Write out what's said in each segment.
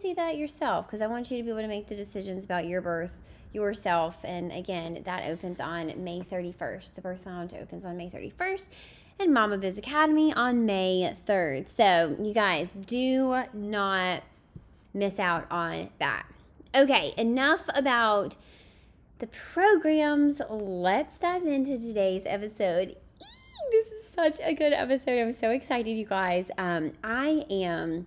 see that yourself, because I want you to be able to make the decisions about your birth yourself. And again, that opens on May 31st. The Birth Lounge opens on May 31st and Mama Biz Academy on May 3rd. So you guys, do not miss out on that. Okay, enough about the programs. Let's dive into today's episode. This is such a good episode. I'm so excited, you guys. I am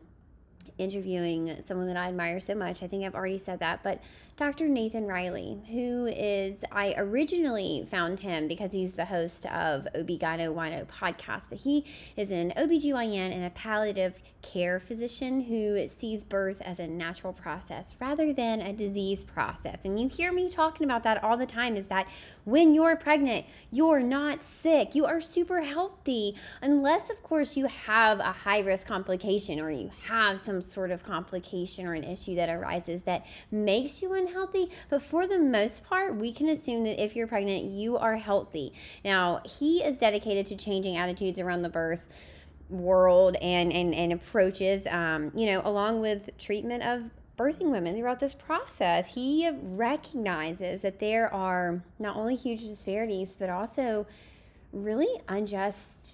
interviewing someone that I admire so much. I think I've already said that, but Dr. Nathan Riley, I originally found him because he's the host of OB/GYN Wino podcast, but he is an OB/GYN and a palliative care physician who sees birth as a natural process rather than a disease process. And you hear me talking about that all the time, is that when you're pregnant, you're not sick. You are super healthy, unless, of course, you have a high-risk complication or you have some sort of complication or an issue that arises that makes you unhealthy. But for the most part, we can assume that if you're pregnant, you are healthy. Now, he is dedicated to changing attitudes around the birth world and approaches, along with treatment of birthing women throughout this process. He recognizes that there are not only huge disparities, but also really unjust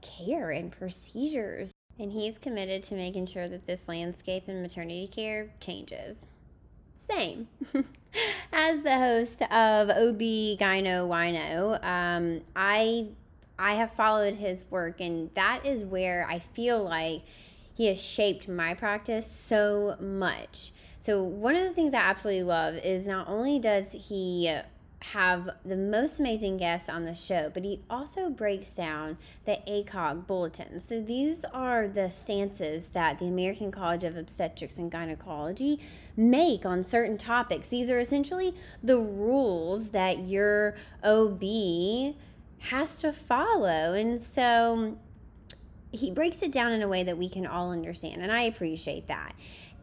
care and procedures. And he's committed to making sure that this landscape in maternity care changes. Same. As the host of OB/GYN Wino, I have followed his work, and that is where I feel like he has shaped my practice so much. So one of the things I absolutely love is not only does he have the most amazing guests on the show, but he also breaks down the ACOG bulletin. So these are the stances that the American College of Obstetrics and Gynecology make on certain topics. These are essentially the rules that your OB has to follow. And so he breaks it down in a way that we can all understand, and I appreciate that.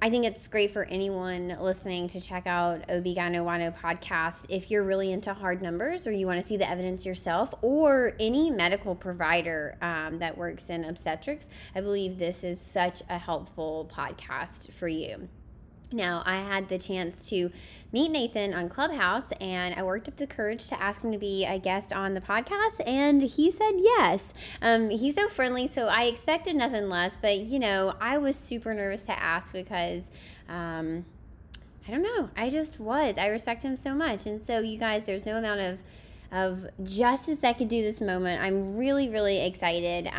I think it's great for anyone listening to check out OB/GYN Wino podcast if you're really into hard numbers or you want to see the evidence yourself, or any medical provider that works in obstetrics. I believe this is such a helpful podcast for you. Now, I had the chance to meet Nathan on Clubhouse, and I worked up the courage to ask him to be a guest on the podcast, and he said yes. He's so friendly, so I expected nothing less, but, I was super nervous to ask because, I don't know, I just was. I respect him so much, and so, you guys, there's no amount of justice that could do this moment. I'm really, really excited.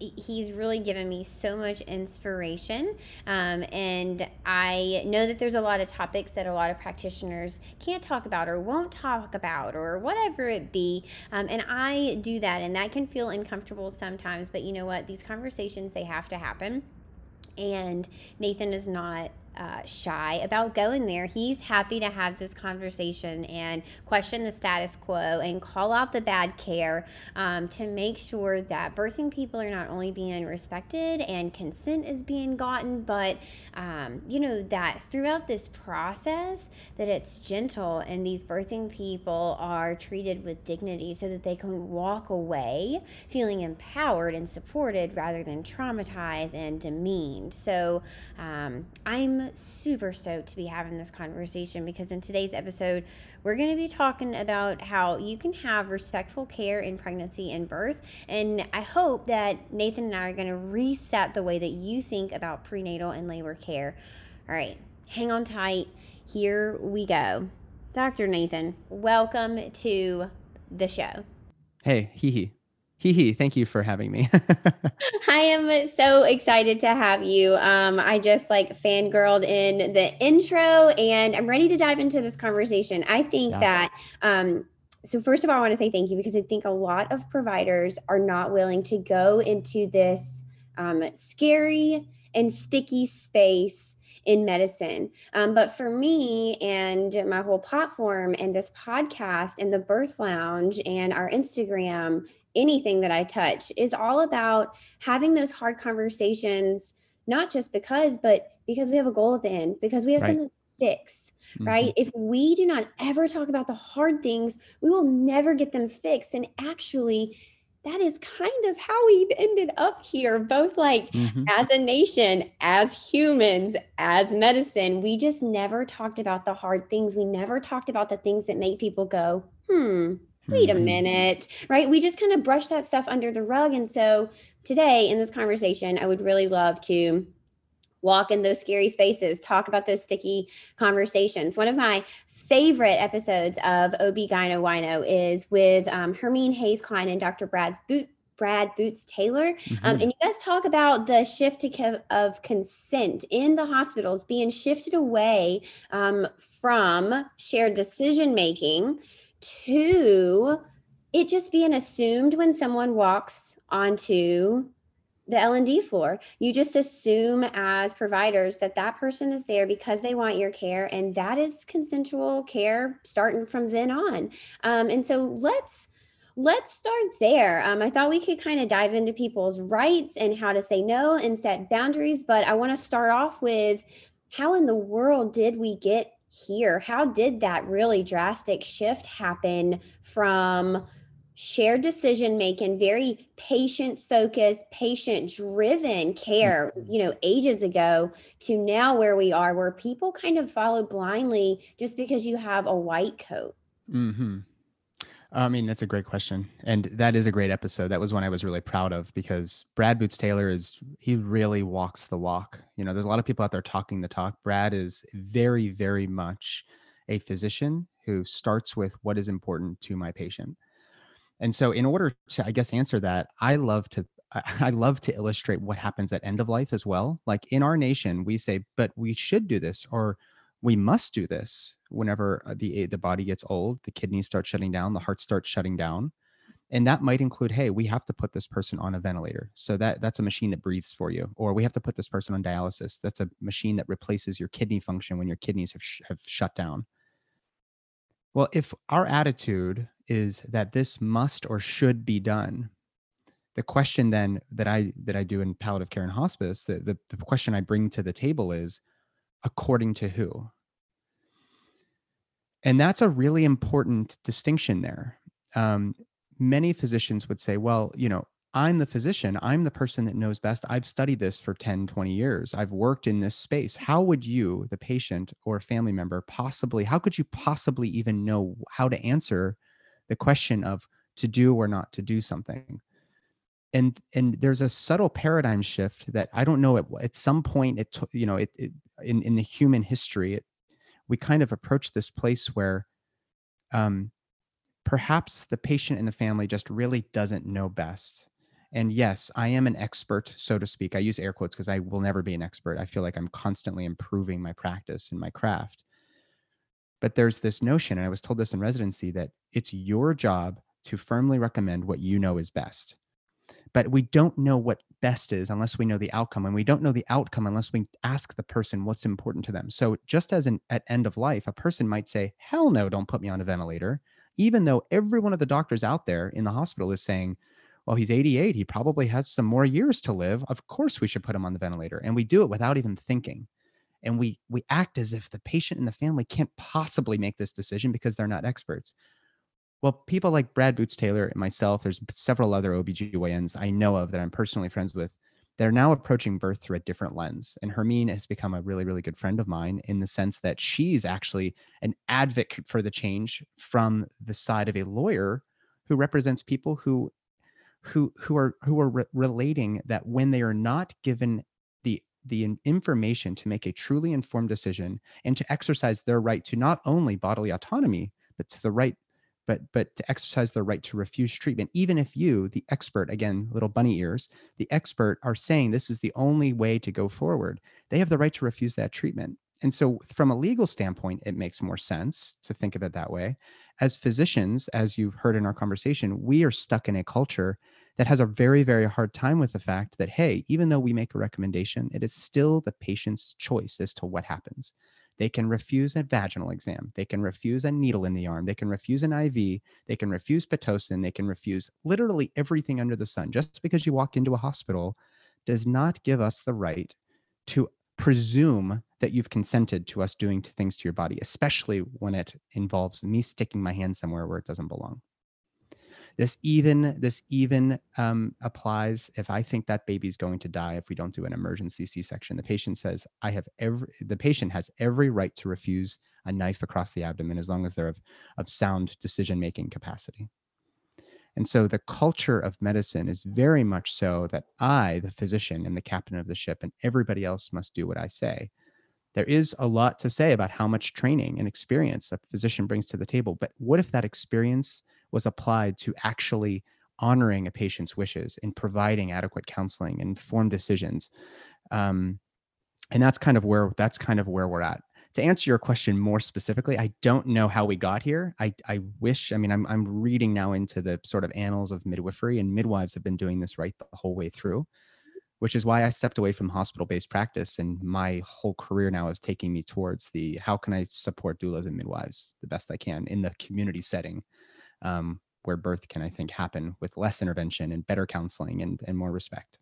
He's really given me so much inspiration, and I know that there's a lot of topics that a lot of practitioners can't talk about or won't talk about or whatever it be, and I do that, and that can feel uncomfortable sometimes, but you know what? These conversations, they have to happen, and Nathan is not shy about going there. He's happy to have this conversation and question the status quo and call out the bad care to make sure that birthing people are not only being respected and consent is being gotten, but that throughout this process that it's gentle and these birthing people are treated with dignity so that they can walk away feeling empowered and supported rather than traumatized and demeaned. So I'm super stoked to be having this conversation, because in today's episode, we're going to be talking about how you can have respectful care in pregnancy and birth. And I hope that Nathan and I are going to reset the way that you think about prenatal and labor care. All right, hang on tight. Here we go. Dr. Nathan, welcome to the show. Hey, thank you for having me. I am so excited to have you. I just fangirled in the intro, and I'm ready to dive into this conversation. I think that, so first of all, I want to say thank you, because I think a lot of providers are not willing to go into this scary and sticky space in medicine. But for me and my whole platform and this podcast and the Birth Lounge and our Instagram, anything that I touch is all about having those hard conversations, not just because, but because we have a goal at the end, because we have something to fix, right? If we do not ever talk about the hard things, we will never get them fixed. And actually, that is kind of how we've ended up here, both like as a nation, as humans, as medicine. We just never talked about the hard things. We never talked about the things that make people go, wait a minute, right? We just kind of brush that stuff under the rug. And so today in this conversation, I would really love to walk in those scary spaces, talk about those sticky conversations. One of my favorite episodes of OB/GYN Wino is with Hermine Hayes Klein and Dr. Brad Bootstaylor. And you guys talk about the shift of consent in the hospitals being shifted away from shared decision-making to it just being assumed when someone walks onto the L&D floor. You just assume as providers that that person is there because they want your care, and that is consensual care starting from then on. And so let's start there. I thought we could kind of dive into people's rights and how to say no and set boundaries, but I want to start off with how in the world did we get here? How did that really drastic shift happen from shared decision-making, very patient-focused, patient-driven care, you know, ages ago to now where we are, where people kind of follow blindly just because you have a white coat? I mean, that's a great question. And that is a great episode. That was one I was really proud of because Brad Bootstaylor he really walks the walk. You know, there's a lot of people out there talking the talk. Brad is very, very much a physician who starts with what is important to my patient. And so in order to, I guess, answer that, I love to illustrate what happens at end of life as well. Like in our nation, we say, but we should do this, or we must do this. Whenever the body gets old, the kidneys start shutting down, the heart starts shutting down. And that might include, hey, we have to put this person on a ventilator. So that's a machine that breathes for you. Or we have to put this person on dialysis. That's a machine that replaces your kidney function when your kidneys have shut down. Well, if our attitude is that this must or should be done, the question then that I do in palliative care and hospice, the question I bring to the table is, according to who? And that's a really important distinction there. Many physicians would say, well, you know, I'm the physician. I'm the person that knows best. I've studied this for 10, 20 years. I've worked in this space. How would you, the patient or family member, how could you possibly even know how to answer the question of to do or not to do something? And there's a subtle paradigm shift that I don't know, at some point, in the human history, we kind of approach this place where perhaps the patient and the family just really doesn't know best. And yes, I am an expert, so to speak. I use air quotes because I will never be an expert. I feel like I'm constantly improving my practice and my craft. But there's this notion, and I was told this in residency, that it's your job to firmly recommend what you know is best. But we don't know what best is unless we know the outcome. And we don't know the outcome unless we ask the person what's important to them. So just as at end of life, a person might say, hell no, don't put me on a ventilator, even though every one of the doctors out there in the hospital is saying, well, he's 88. He probably has some more years to live. Of course, we should put him on the ventilator. And we do it without even thinking. And we act as if the patient and the family can't possibly make this decision because they're not experts. Well, people like Brad Bootstaylor and myself, there's several other OBGYNs I know of that I'm personally friends with. They're now approaching birth through a different lens. And Hermine has become a really, really good friend of mine in the sense that she's actually an advocate for the change from the side of a lawyer who represents people who are relating that when they are not given the information to make a truly informed decision and to exercise their right to not only bodily autonomy, but to exercise their right to refuse treatment, even if you, the expert, again, little bunny ears, the expert are saying this is the only way to go forward, they have the right to refuse that treatment. And so from a legal standpoint, it makes more sense to think of it that way. As physicians, as you've heard in our conversation, we are stuck in a culture that has a very, very hard time with the fact that, hey, even though we make a recommendation, it is still the patient's choice as to what happens. They can refuse a vaginal exam. They can refuse a needle in the arm. They can refuse an IV. They can refuse Pitocin. They can refuse literally everything under the sun. Just because you walk into a hospital does not give us the right to presume that you've consented to us doing things to your body, especially when it involves me sticking my hand somewhere where it doesn't belong. This even applies if I think that baby's going to die if we don't do an emergency C-section. The patient says, the patient has every right to refuse a knife across the abdomen as long as they're of sound decision-making capacity. And so the culture of medicine is very much so that I, the physician, am the captain of the ship and everybody else must do what I say. There is a lot to say about how much training and experience a physician brings to the table, but what if that experience was applied to actually honoring a patient's wishes and providing adequate counseling and informed decisions? And that's kind of where we're at. To answer your question more specifically, I don't know how we got here. I'm reading now into the sort of annals of midwifery, and midwives have been doing this right the whole way through, which is why I stepped away from hospital-based practice. And my whole career now is taking me towards the, how can I support doulas and midwives the best I can in the community setting, where birth can, I think, happen with less intervention and better counseling and more respect.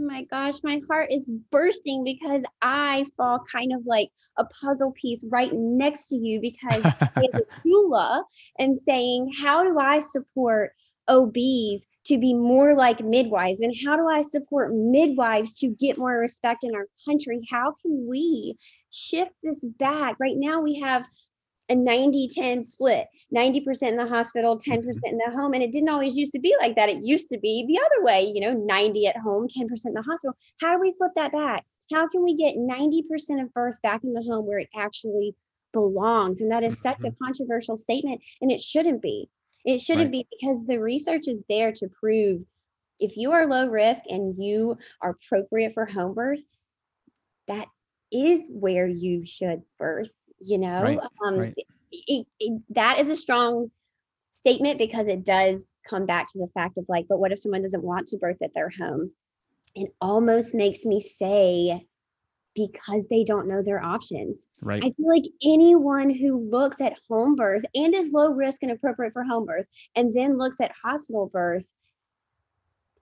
Oh my gosh, my heart is bursting because I fall kind of like a puzzle piece right next to you, because as a doula and saying, how do I support OBs to be more like midwives? And how do I support midwives to get more respect in our country? How can we shift this back? Right now we have a 90-10 split, 90% in the hospital, 10% in the home. And it didn't always used to be like that. It used to be the other way, 90 at home, 10% in the hospital. How do we flip that back? How can we get 90% of births back in the home where it actually belongs? And that is such a controversial statement, and it shouldn't be. It shouldn't be, because the research is there to prove if you are low risk and you are appropriate for home birth, that is where you should birth. That is a strong statement, because it does come back to the fact of like, but what if someone doesn't want to birth at their home? It almost makes me say, because they don't know their options. Right. I feel like anyone who looks at home birth and is low risk and appropriate for home birth, and then looks at hospital birth,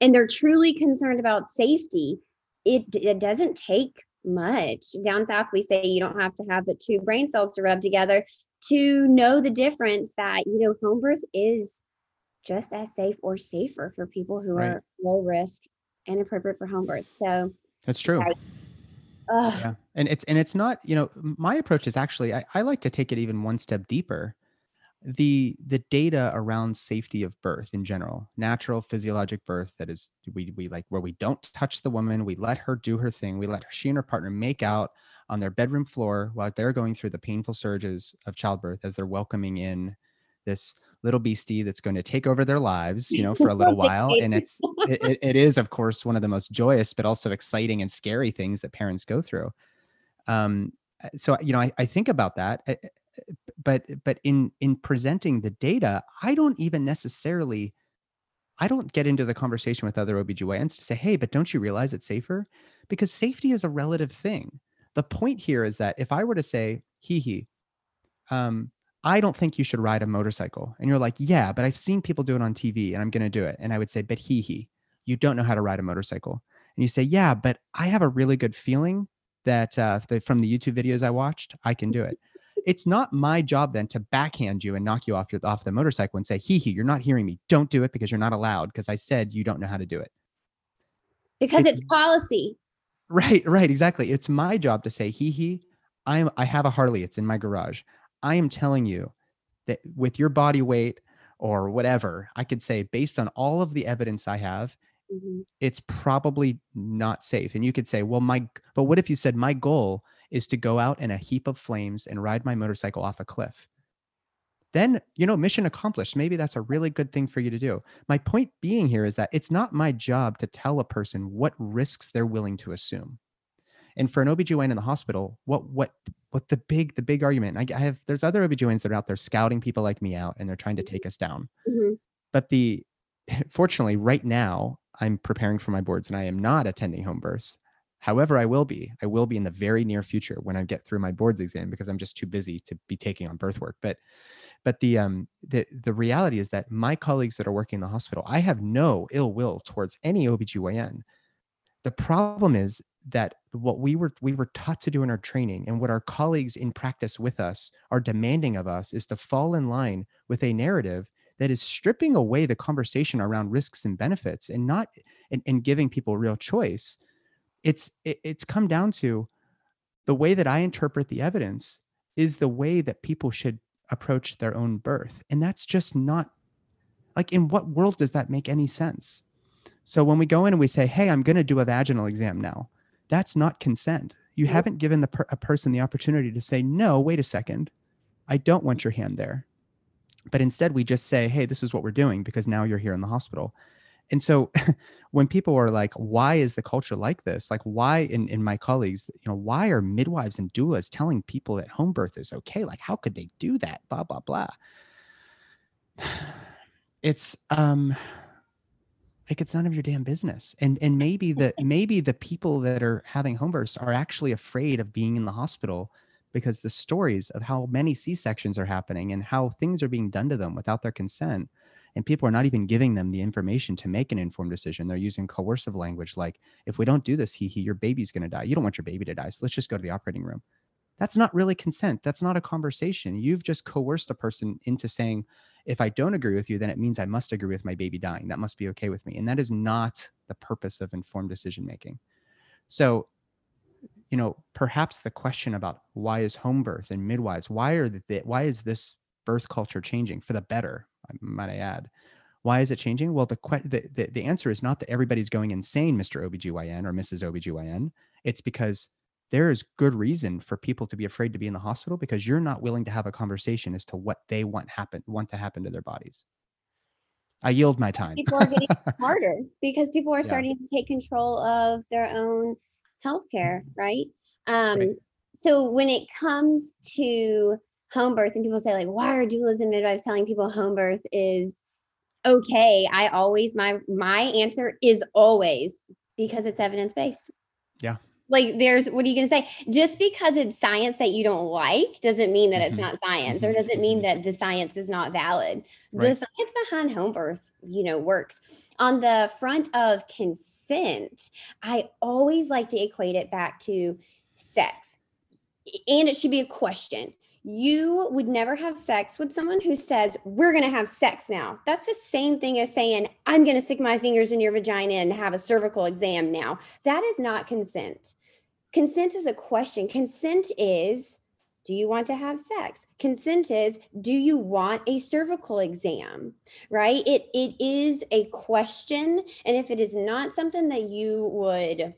and they're truly concerned about safety, it doesn't take much. Down south, we say you don't have to have but two brain cells to rub together to know the difference that, home birth is just as safe or safer for people who are low risk and appropriate for home birth. So that's true. Yeah. And it's not, my approach is actually, I like to take it even one step deeper. The data around safety of birth in general, natural physiologic birth, that is, we like, where we don't touch the woman, we let her do her thing, we let she and her partner make out on their bedroom floor while they're going through the painful surges of childbirth as they're welcoming in this little beastie that's going to take over their lives, for a little while. And it is, of course, one of the most joyous, but also exciting and scary things that parents go through. I think about that, but in presenting the data, I don't get into the conversation with other OBGYNs to say, hey, but don't you realize it's safer? Because safety is a relative thing. The point here is that if I were to say, I don't think you should ride a motorcycle. And you're like, yeah, but I've seen people do it on TV and I'm going to do it. And I would say, but you don't know how to ride a motorcycle. And you say, yeah, but I have a really good feeling that from the YouTube videos I watched, I can do it. It's not my job then to backhand you and knock you off the motorcycle and say, you're not hearing me. Don't do it because you're not allowed, because I said you don't know how to do it. Because it's policy. Right. Exactly. It's my job to say, I have a Harley. It's in my garage. I am telling you that with your body weight or whatever, I could say, based on all of the evidence I have, it's probably not safe. And you could say, but what if you said my goal is to go out in a heap of flames and ride my motorcycle off a cliff? Then, mission accomplished. Maybe that's a really good thing for you to do. My point being here is that it's not my job to tell a person what risks they're willing to assume. And for an OBGYN in the hospital, what the big argument, and there's other OBGYNs that are out there scouting people like me out, and they're trying to take us down. But the fortunately, right now, I'm preparing for my boards and I am not attending home births. However, I will be in the very near future when I get through my boards exam, because I'm just too busy to be taking on birth work. But the reality is that my colleagues that are working in the hospital, I have no ill will towards any OBGYN. The problem is that what we were taught to do in our training and what our colleagues in practice with us are demanding of us is to fall in line with a narrative that is stripping away the conversation around risks and benefits and not giving people real choice. It's come down to the way that I interpret the evidence is the way that people should approach their own birth. And that's just not, like, in what world does that make any sense? So when we go in and we say, hey, I'm going to do a vaginal exam now, that's not consent. You haven't given a person the opportunity to say, no, wait a second, I don't want your hand there. But instead we just say, hey, this is what we're doing because now you're here in the hospital. And so when people are like, why is the culture like this? Like, why in my colleagues, you know, why are midwives and doulas telling people that home birth is okay? Like, how could they do that? Blah, blah, blah. It's like, it's none of your damn business. And maybe the people that are having home births are actually afraid of being in the hospital because the stories of how many C-sections are happening and how things are being done to them without their consent, and people are not even giving them the information to make an informed decision. They're using coercive language like, if we don't do this, your baby's going to die. You don't want your baby to die, so let's just go to the operating room. That's not really consent. That's not a conversation. You've just coerced a person into saying, if I don't agree with you, then it means I must agree with my baby dying. That must be okay with me. And that is not the purpose of informed decision-making. So, you know, perhaps the question about why is home birth and midwives, why is this birth culture changing for the better, might I add? Why is it changing? Well, the answer is not that everybody's going insane, Mr. OBGYN or Mrs. OBGYN. It's because there is good reason for people to be afraid to be in the hospital, because you're not willing to have a conversation as to what they want to happen to their bodies. I yield my time. People are getting smarter because people are starting to take control of their own healthcare, right? Right. So when it comes to home birth, and people say, like, why are doulas and midwives telling people home birth is okay? I always, my answer is always, because it's evidence-based. Yeah. Like, what are you going to say? Just because it's science that you don't like doesn't mean that it's not science, or doesn't mean that the science is not valid. Right. The science behind home birth, you know, works. On the front of consent, I always like to equate it back to sex, and it should be a question. You would never have sex with someone who says, we're going to have sex now. That's the same thing as saying, I'm going to stick my fingers in your vagina and have a cervical exam now. That is not consent. Consent is a question. Consent is, do you want to have sex? Consent is, do you want a cervical exam, right? It is a question. And if it is not something that you would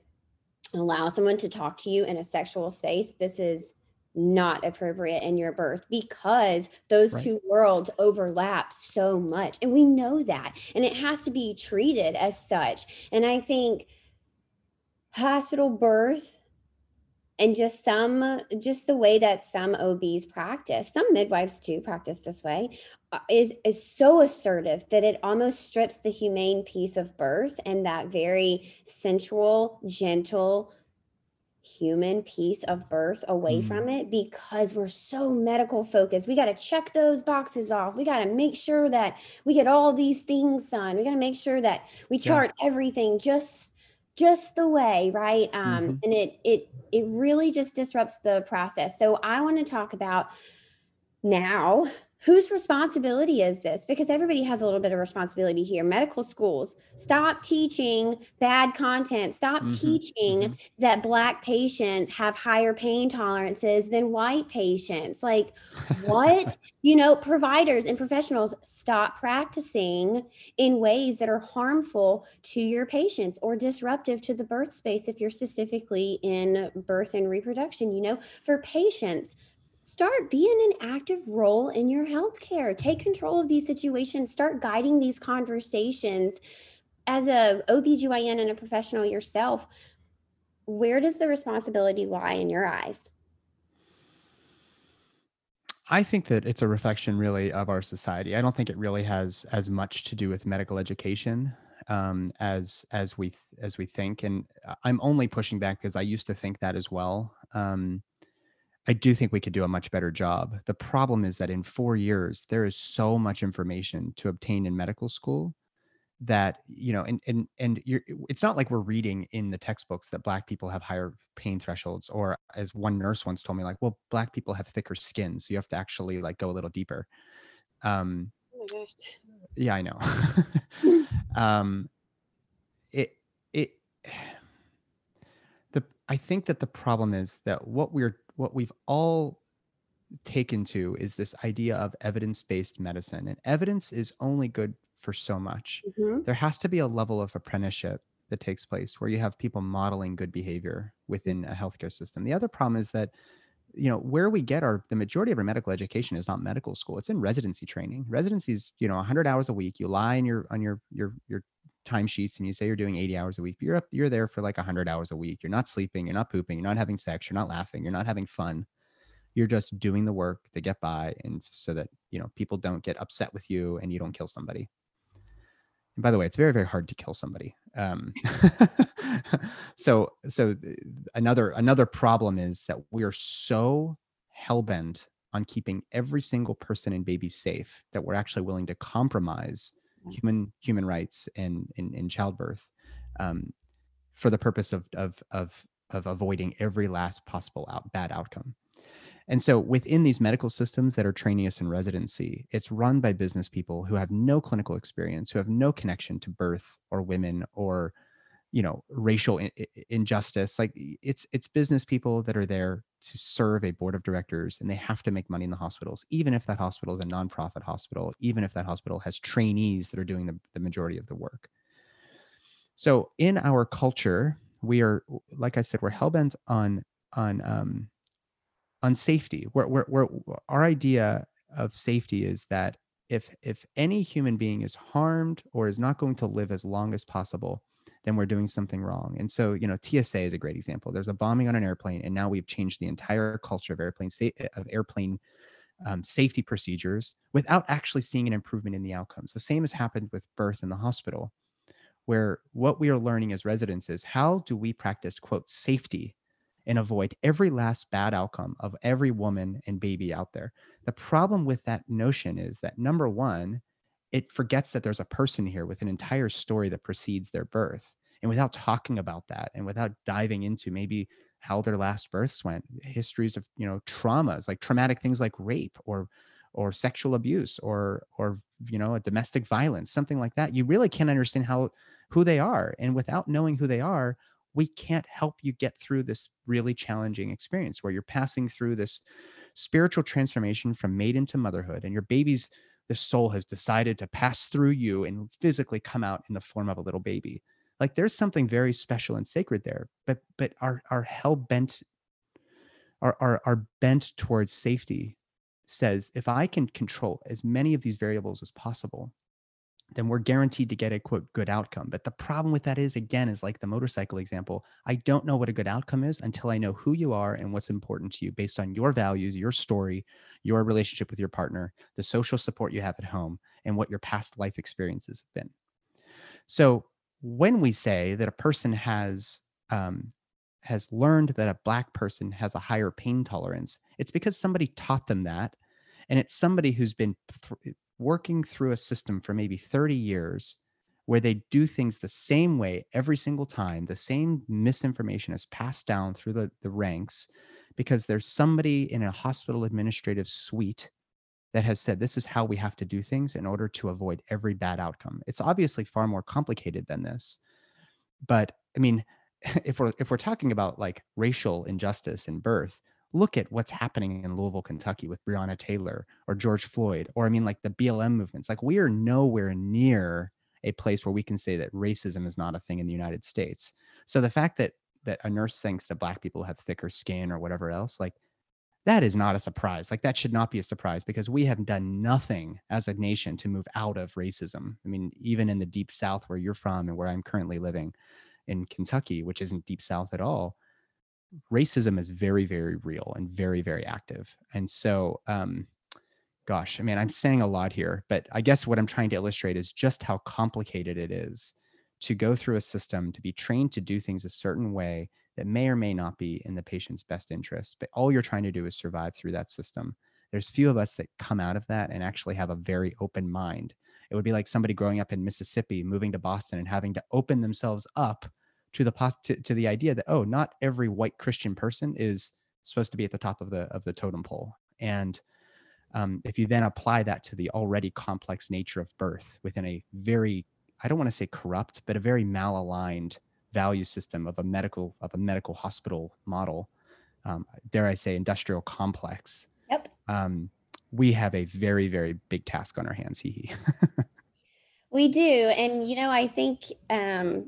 allow someone to talk to you in a sexual space, this is not appropriate in your birth, because those two worlds overlap so much. And we know that, and it has to be treated as such. And I think hospital birth and just the way that some OBs practice, some midwives too practice this way, is so assertive that it almost strips the humane piece of birth and that very sensual, gentle, human piece of birth away from it, because we're so medical focused. We got to check those boxes off. We got to make sure that we get all these things done. We got to make sure that we chart everything just the way, right? And it really just disrupts the process. So I want to talk about now, whose responsibility is this? Because everybody has a little bit of responsibility here. Medical schools, stop teaching bad content. Stop teaching that Black patients have higher pain tolerances than white patients. Like, what? You know, providers and professionals, stop practicing in ways that are harmful to your patients or disruptive to the birth space if you're specifically in birth and reproduction. You know, for patients, start being an active role in your healthcare. Take control of these situations. Start guiding these conversations. As a OBGYN and a professional yourself, where does the responsibility lie in your eyes? I think that it's a reflection really of our society. I don't think it really has as much to do with medical education as we think. And I'm only pushing back because I used to think that as well. I do think we could do a much better job. The problem is that in 4 years, there is so much information to obtain in medical school that, you know, and it's not like we're reading in the textbooks that Black people have higher pain thresholds, or as one nurse once told me, like, well, Black people have thicker skin. So you have to actually like go a little deeper. Oh my gosh. Yeah, I know. I think that the problem is that what we've all taken to is this idea of evidence-based medicine, and evidence is only good for so much. Mm-hmm. There has to be a level of apprenticeship that takes place where you have people modeling good behavior within a healthcare system. The other problem is that, you know, where we get the majority of our medical education is not medical school. It's in residency training. Residency is, you know, 100 hours a week. You lie in your timesheets and you say you're doing 80 hours a week, but you're there for like 100 hours a week. You're not sleeping. You're not pooping. You're not having sex. You're not laughing. You're not having fun. You're just doing the work to get by, and so that, you know, people don't get upset with you and you don't kill somebody. And by the way, it's very, very hard to kill somebody. So another problem is that we are so hellbent on keeping every single person and baby safe that we're actually willing to compromise human rights in childbirth for the purpose of avoiding every last possible bad outcome. And so within these medical systems that are training us in residency, it's run by business people who have no clinical experience, who have no connection to birth or women or, you know, racial injustice. Like it's business people that are there to serve a board of directors, and they have to make money in the hospitals, even if that hospital is a nonprofit hospital, even if that hospital has trainees that are doing the majority of the work. So in our culture, we are, like I said, we're hellbent on safety. Our idea of safety is that if any human being is harmed or is not going to live as long as possible, then we're doing something wrong. And so, you know, TSA is a great example. There's a bombing on an airplane, and now we've changed the entire culture of airplane safety procedures without actually seeing an improvement in the outcomes. The same has happened with birth in the hospital, where what we are learning as residents is how do we practice, quote, safety and avoid every last bad outcome of every woman and baby out there. The problem with that notion is that, number one, it forgets that there's a person here with an entire story that precedes their birth. And without talking about that, and without diving into maybe how their last births went, histories of, you know, traumas, like traumatic things like rape or sexual abuse or, you know, a domestic violence, something like that, you really can't understand who they are. And without knowing who they are, we can't help you get through this really challenging experience where you're passing through this spiritual transformation from maiden to motherhood, and your baby's, the soul has decided to pass through you and physically come out in the form of a little baby. Like, there's something very special and sacred there, but our hell-bent, our bent towards safety says, if I can control as many of these variables as possible, then we're guaranteed to get a, quote, good outcome. But the problem with that is, again, is like the motorcycle example. I don't know what a good outcome is until I know who you are and what's important to you based on your values, your story, your relationship with your partner, the social support you have at home, and what your past life experiences have been. So when we say that a person has learned that a Black person has a higher pain tolerance, it's because somebody taught them that. And it's somebody who's been working through a system for maybe 30 years where they do things the same way every single time. The same misinformation is passed down through the ranks because there's somebody in a hospital administrative suite that has said, this is how we have to do things in order to avoid every bad outcome. It's obviously far more complicated than this, but I mean, if we're talking about like racial injustice in birth, look at what's happening in Louisville, Kentucky with Breonna Taylor or George Floyd, or I mean like the BLM movements. Like, we are nowhere near a place where we can say that racism is not a thing in the United States. So the fact that a nurse thinks that Black people have thicker skin or whatever else, like, that is not a surprise. Like, that should not be a surprise because we have done nothing as a nation to move out of racism. I mean, even in the Deep South where you're from and where I'm currently living in Kentucky, which isn't Deep South at all, racism is very, very real and very, very active. And so gosh, I mean, I'm saying a lot here, but I guess what I'm trying to illustrate is just how complicated it is to go through a system, to be trained to do things a certain way that may or may not be in the patient's best interest. But all you're trying to do is survive through that system. There's few of us that come out of that and actually have a very open mind. It would be like somebody growing up in Mississippi, moving to Boston and having to open themselves up to the idea that, oh, not every white Christian person is supposed to be at the top of the totem pole. And if you then apply that to the already complex nature of birth within a very, I don't want to say corrupt, but a very malaligned value system of a medical hospital model, dare I say industrial complex. Yep. We have a very, very big task on our hands. We do. And, you know, I think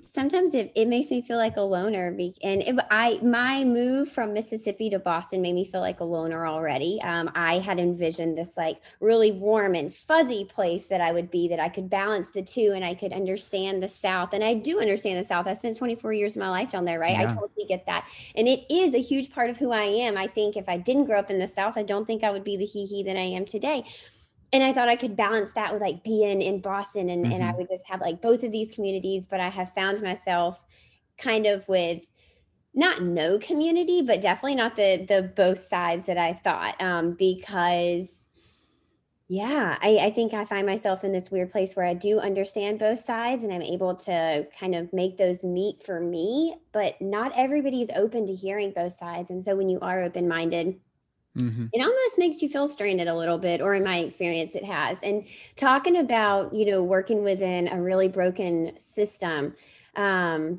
sometimes it makes me feel like a loner. And my move from Mississippi to Boston made me feel like a loner already. I had envisioned this like really warm and fuzzy place that I would be, that I could balance the two and I could understand the South. And I do understand the South. I spent 24 years of my life down there, right? Yeah. I totally get that. And it is a huge part of who I am. I think if I didn't grow up in the South, I don't think I would be the he that I am today. And I thought I could balance that with like being in Boston and I would just have like both of these communities, but I have found myself kind of with not no community, but definitely not the both sides that I thought, because yeah, I think I find myself in this weird place where I do understand both sides and I'm able to kind of make those meet for me, but not everybody's open to hearing both sides. And so when you are open-minded, it almost makes you feel stranded a little bit, or in my experience, it has. And talking about, you know, working within a really broken system, one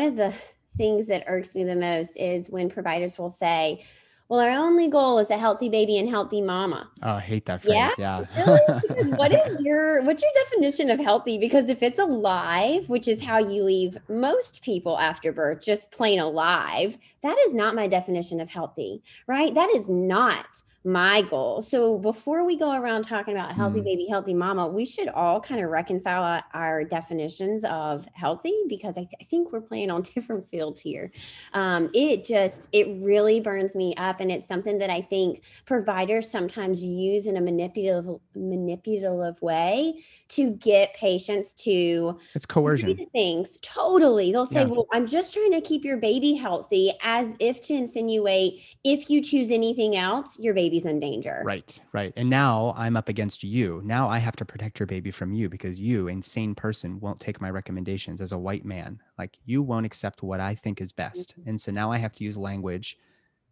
of the things that irks me the most is when providers will say, well, our only goal is a healthy baby and healthy mama. Oh, I hate that phrase. Yeah. Really? Because what's your definition of healthy? Because if it's alive, which is how you leave most people after birth, just plain alive, that is not my definition of healthy, right? That is not my goal. So before we go around talking about healthy baby, healthy mama, we should all kind of reconcile our definitions of healthy, because I think we're playing on different fields here. It really burns me up. And it's something that I think providers sometimes use in a manipulative way to get patients to it's coercion things. Totally. They'll say, well, I'm just trying to keep your baby healthy, as if to insinuate, if you choose anything else, your baby in danger. Right. And now I'm up against you. Now I have to protect your baby from you because you, insane person, won't take my recommendations as a white man. Like, you won't accept what I think is best. And so now I have to use language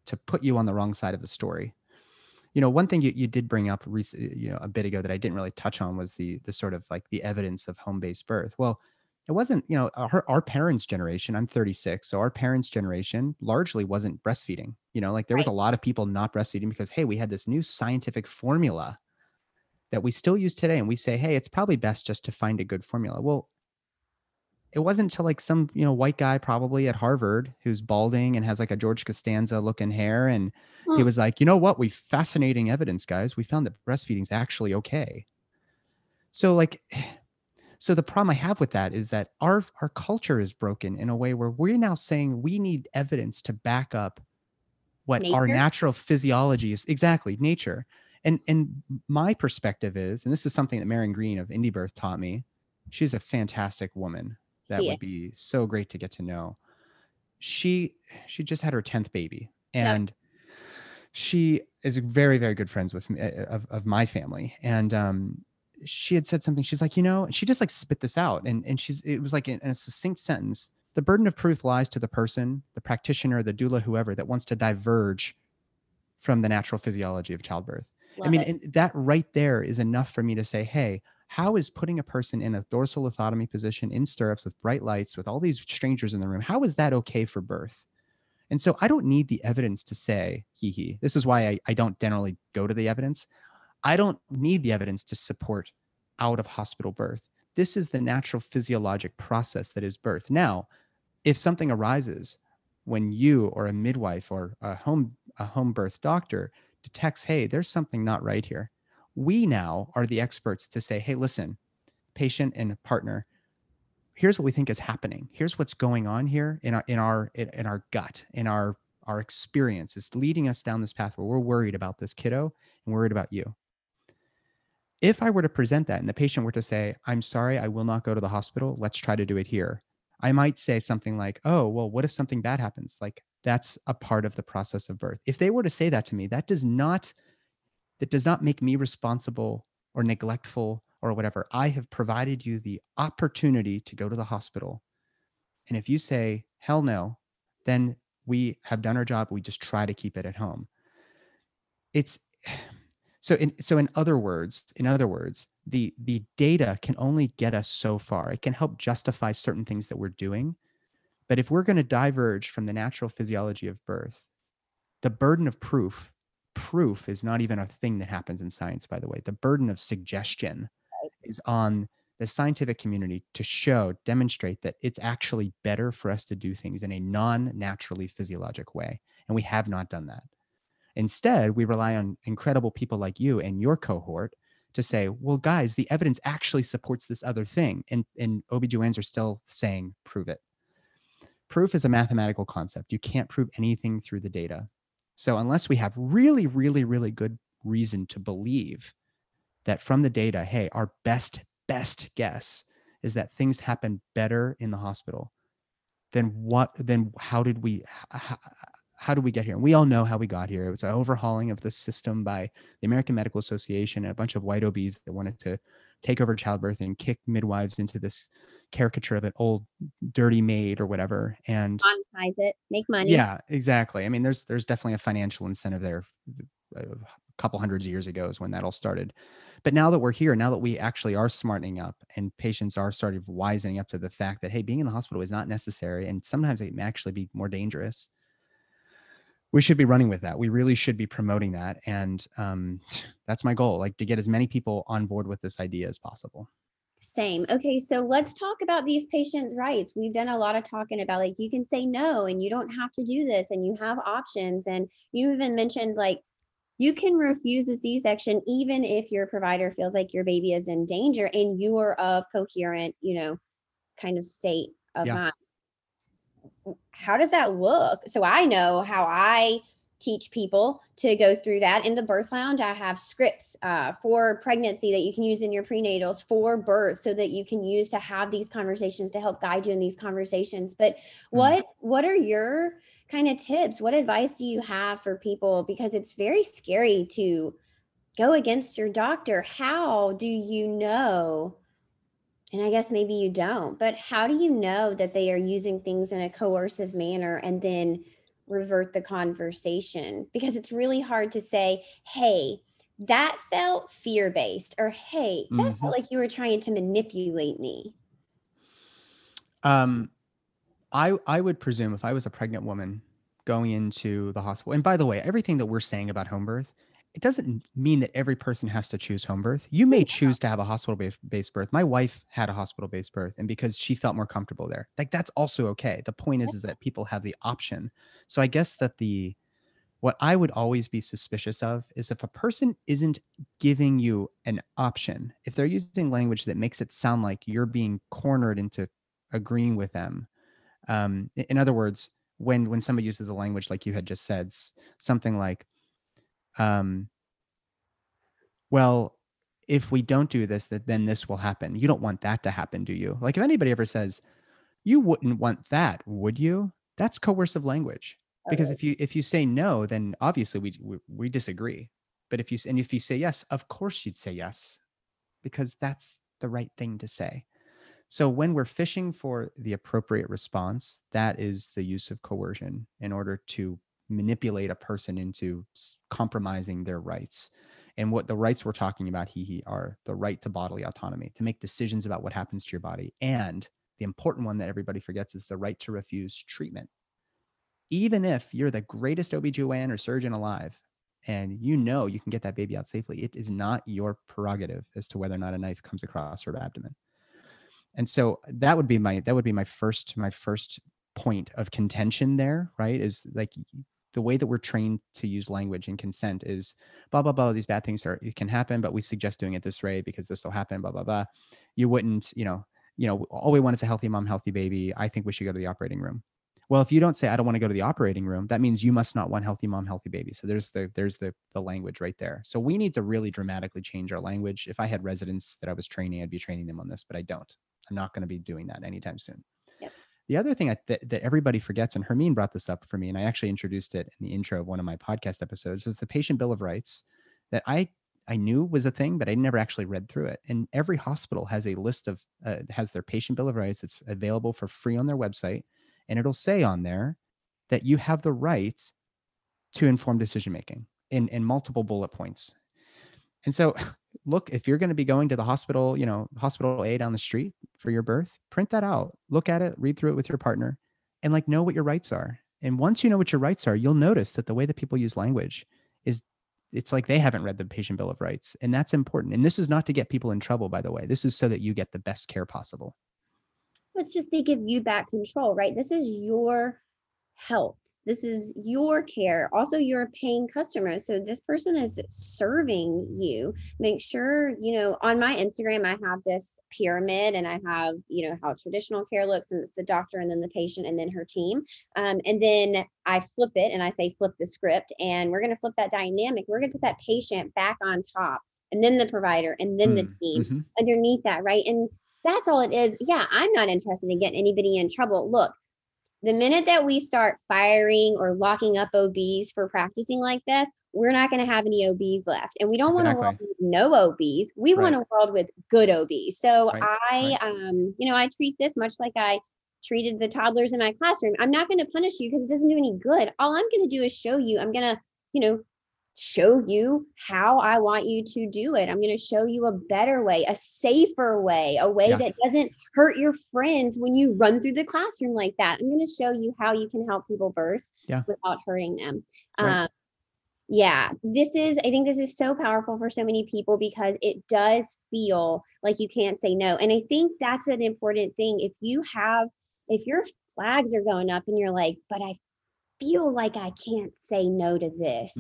to put you on the wrong side of the story. You know, one thing you did bring up a bit ago that I didn't really touch on was the sort of like the evidence of home-based birth. Well, it wasn't, you know, our parents' generation, I'm 36. So our parents' generation largely wasn't breastfeeding, you know, like there was a lot of people not breastfeeding because, hey, we had this new scientific formula that we still use today. And we say, hey, it's probably best just to find a good formula. Well, it wasn't until like some, you know, white guy probably at Harvard who's balding and has like a George Costanza looking hair. And he was like, you know what? We fascinating evidence, guys. We found that breastfeeding's actually okay. So the problem I have with that is that our culture is broken in a way where we're now saying we need evidence to back up what our natural physiology is. Exactly, nature. And my perspective is, and this is something that Marion Green of Indie Birth taught me. She's a fantastic woman that would be so great to get to know. She just had her 10th baby, and she is very, very good friends with me, of my family. And she had said something. She's like, you know, she just like spit this out. And it was like in a succinct sentence, the burden of proof lies to the person, the practitioner, the doula, whoever that wants to diverge from the natural physiology of childbirth. And that right there is enough for me to say, hey, how is putting a person in a dorsal lithotomy position in stirrups with bright lights, with all these strangers in the room, how is that okay for birth? And so I don't need the evidence to say, this is why I don't generally go to the evidence. I don't need the evidence to support out of hospital birth. This is the natural physiologic process that is birth. Now, if something arises when you or a midwife or a home birth doctor detects, hey, there's something not right here, we now are the experts to say, hey, listen, patient and partner, here's what we think is happening. Here's what's going on here in our gut, in our experience is leading us down this path where we're worried about this kiddo and worried about you. If I were to present that and the patient were to say, I'm sorry, I will not go to the hospital, let's try to do it here, I might say something like, oh, well, what if something bad happens? Like, that's a part of the process of birth. If they were to say that to me, that does not make me responsible or neglectful or whatever. I have provided you the opportunity to go to the hospital. And if you say, hell no, then we have done our job. We just try to keep it at home. In other words, the data can only get us so far. It can help justify certain things that we're doing. But if we're going to diverge from the natural physiology of birth, the burden of proof is not even a thing that happens in science, by the way. The burden of suggestion is on the scientific community to demonstrate that it's actually better for us to do things in a non-naturally physiologic way. And we have not done that. Instead, we rely on incredible people like you and your cohort to say, well, guys, the evidence actually supports this other thing. And OB-GYNs are still saying, prove it. Proof is a mathematical concept. You can't prove anything through the data. So unless we have really, really, really good reason to believe that from the data, hey, our best guess is that things happen better in the hospital, then how did we get here? And we all know how we got here. It was an overhauling of the system by the American Medical Association and a bunch of white OBs that wanted to take over childbirth and kick midwives into this caricature of an old dirty maid or whatever, and monetize it, make money. Yeah, exactly. I mean, there's definitely a financial incentive there. A couple hundreds of years ago is when that all started. But now that we're here, now that we actually are smartening up and patients are sort of wising up to the fact that, hey, being in the hospital is not necessary, and sometimes it may actually be more dangerous, we should be running with that. We really should be promoting that. And that's my goal, like to get as many people on board with this idea as possible. Same. Okay. So let's talk about these patient rights. We've done a lot of talking about, like, you can say no, and you don't have to do this, and you have options. And you even mentioned, like, you can refuse a C-section, even if your provider feels like your baby is in danger and you are of coherent, kind of state of mind. How does that look? So I know how I teach people to go through that. In the birth lounge, I have scripts for pregnancy that you can use in your prenatals, for birth, so that you can use to have these conversations, to help guide you in these conversations. But what are your kind of tips? What advice do you have for people? Because it's very scary to go against your doctor. How do you know? And I guess maybe you don't, but how do you know that they are using things in a coercive manner and then revert the conversation? Because it's really hard to say, hey, that felt fear-based, or hey, that felt like you were trying to manipulate me. I would presume if I was a pregnant woman going into the hospital, and by the way, everything that we're saying about home birth, it doesn't mean that every person has to choose home birth. You may choose to have a hospital-based birth. My wife had a hospital-based birth, and because she felt more comfortable there, like, that's also okay. The point is that people have the option. So I guess that what I would always be suspicious of is if a person isn't giving you an option, if they're using language that makes it sound like you're being cornered into agreeing with them. In other words, when somebody uses the language like you had just said, something like, well, if we don't do this, then this will happen. You don't want that to happen, do you? Like, if anybody ever says, you wouldn't want that, would you? That's coercive language. Because if you say no, then obviously we disagree. But if you say yes, of course you'd say yes, because that's the right thing to say. So when we're fishing for the appropriate response, that is the use of coercion in order to manipulate a person into compromising their rights. And what the rights we're talking about are the right to bodily autonomy, to make decisions about what happens to your body. And the important one that everybody forgets is the right to refuse treatment. Even if you're the greatest OB-GYN or surgeon alive, and you can get that baby out safely, it is not your prerogative as to whether or not a knife comes across her abdomen. And so that would be my first point of contention there, right? Is like, the way that we're trained to use language and consent is blah, blah, blah, these bad things can happen, but we suggest doing it this way because this will happen, blah, blah, blah. You wouldn't, all we want is a healthy mom, healthy baby. I think we should go to the operating room. Well, if you don't say, I don't want to go to the operating room, that means you must not want healthy mom, healthy baby. So there's the language right there. So we need to really dramatically change our language. If I had residents that I was training, I'd be training them on this, but I don't. I'm not going to be doing that anytime soon. Yep. The other thing that everybody forgets, and Hermine brought this up for me, and I actually introduced it in the intro of one of my podcast episodes, was the patient bill of rights that I knew was a thing, but I never actually read through it. And every hospital has a list of, has their patient bill of rights. It's available for free on their website. And it'll say on there that you have the right to informed decision-making in multiple bullet points. And so look, if you're going to be going to the hospital, you know, hospital A down the street for your birth, print that out, look at it, read through it with your partner, and like know what your rights are. And once you know what your rights are, you'll notice that the way that people use language is, it's like they haven't read the patient bill of rights. And that's important. And this is not to get people in trouble, by the way. This is so that you get the best care possible. It's just to give you back control, right? This is your health. This is your care. Also, you're a paying customer. So this person is serving you. Make sure, you know, on my Instagram, I have this pyramid and I have, you know, how traditional care looks, and it's the doctor and then the patient and then her team. And then I flip it and I say, flip the script, and we're going to flip that dynamic. We're going to put that patient back on top, and then the provider, and then the team underneath that, right? And that's all it is. Yeah, I'm not interested in getting anybody in trouble. Look, the minute that we start firing or locking up OBs for practicing like this, we're not going to have any OBs left. And we don't want a world with no OBs. We want a world with good OBs. So I treat this much like I treated the toddlers in my classroom. I'm not going to punish you because it doesn't do any good. All I'm going to do is show you. I'm going to, you know, show you how I want you to do it. I'm going to show you a better way, a safer way, a way that doesn't hurt your friends when you run through the classroom like that. I'm going to show you how you can help people birth without hurting them. I think this is so powerful for so many people because it does feel like you can't say no. And I think that's an important thing. If your flags are going up and you're like, but I feel like I can't say no to this.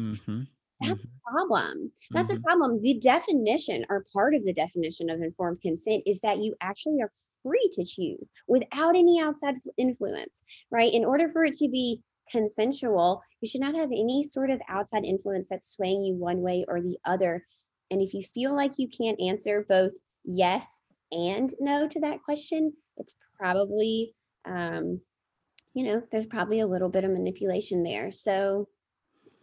That's a problem. That's a problem. The definition, or part of the definition of informed consent, is that you actually are free to choose without any outside influence, right? In order for it to be consensual, you should not have any sort of outside influence that's swaying you one way or the other. And if you feel like you can't answer both yes and no to that question, it's probably, there's probably a little bit of manipulation there. So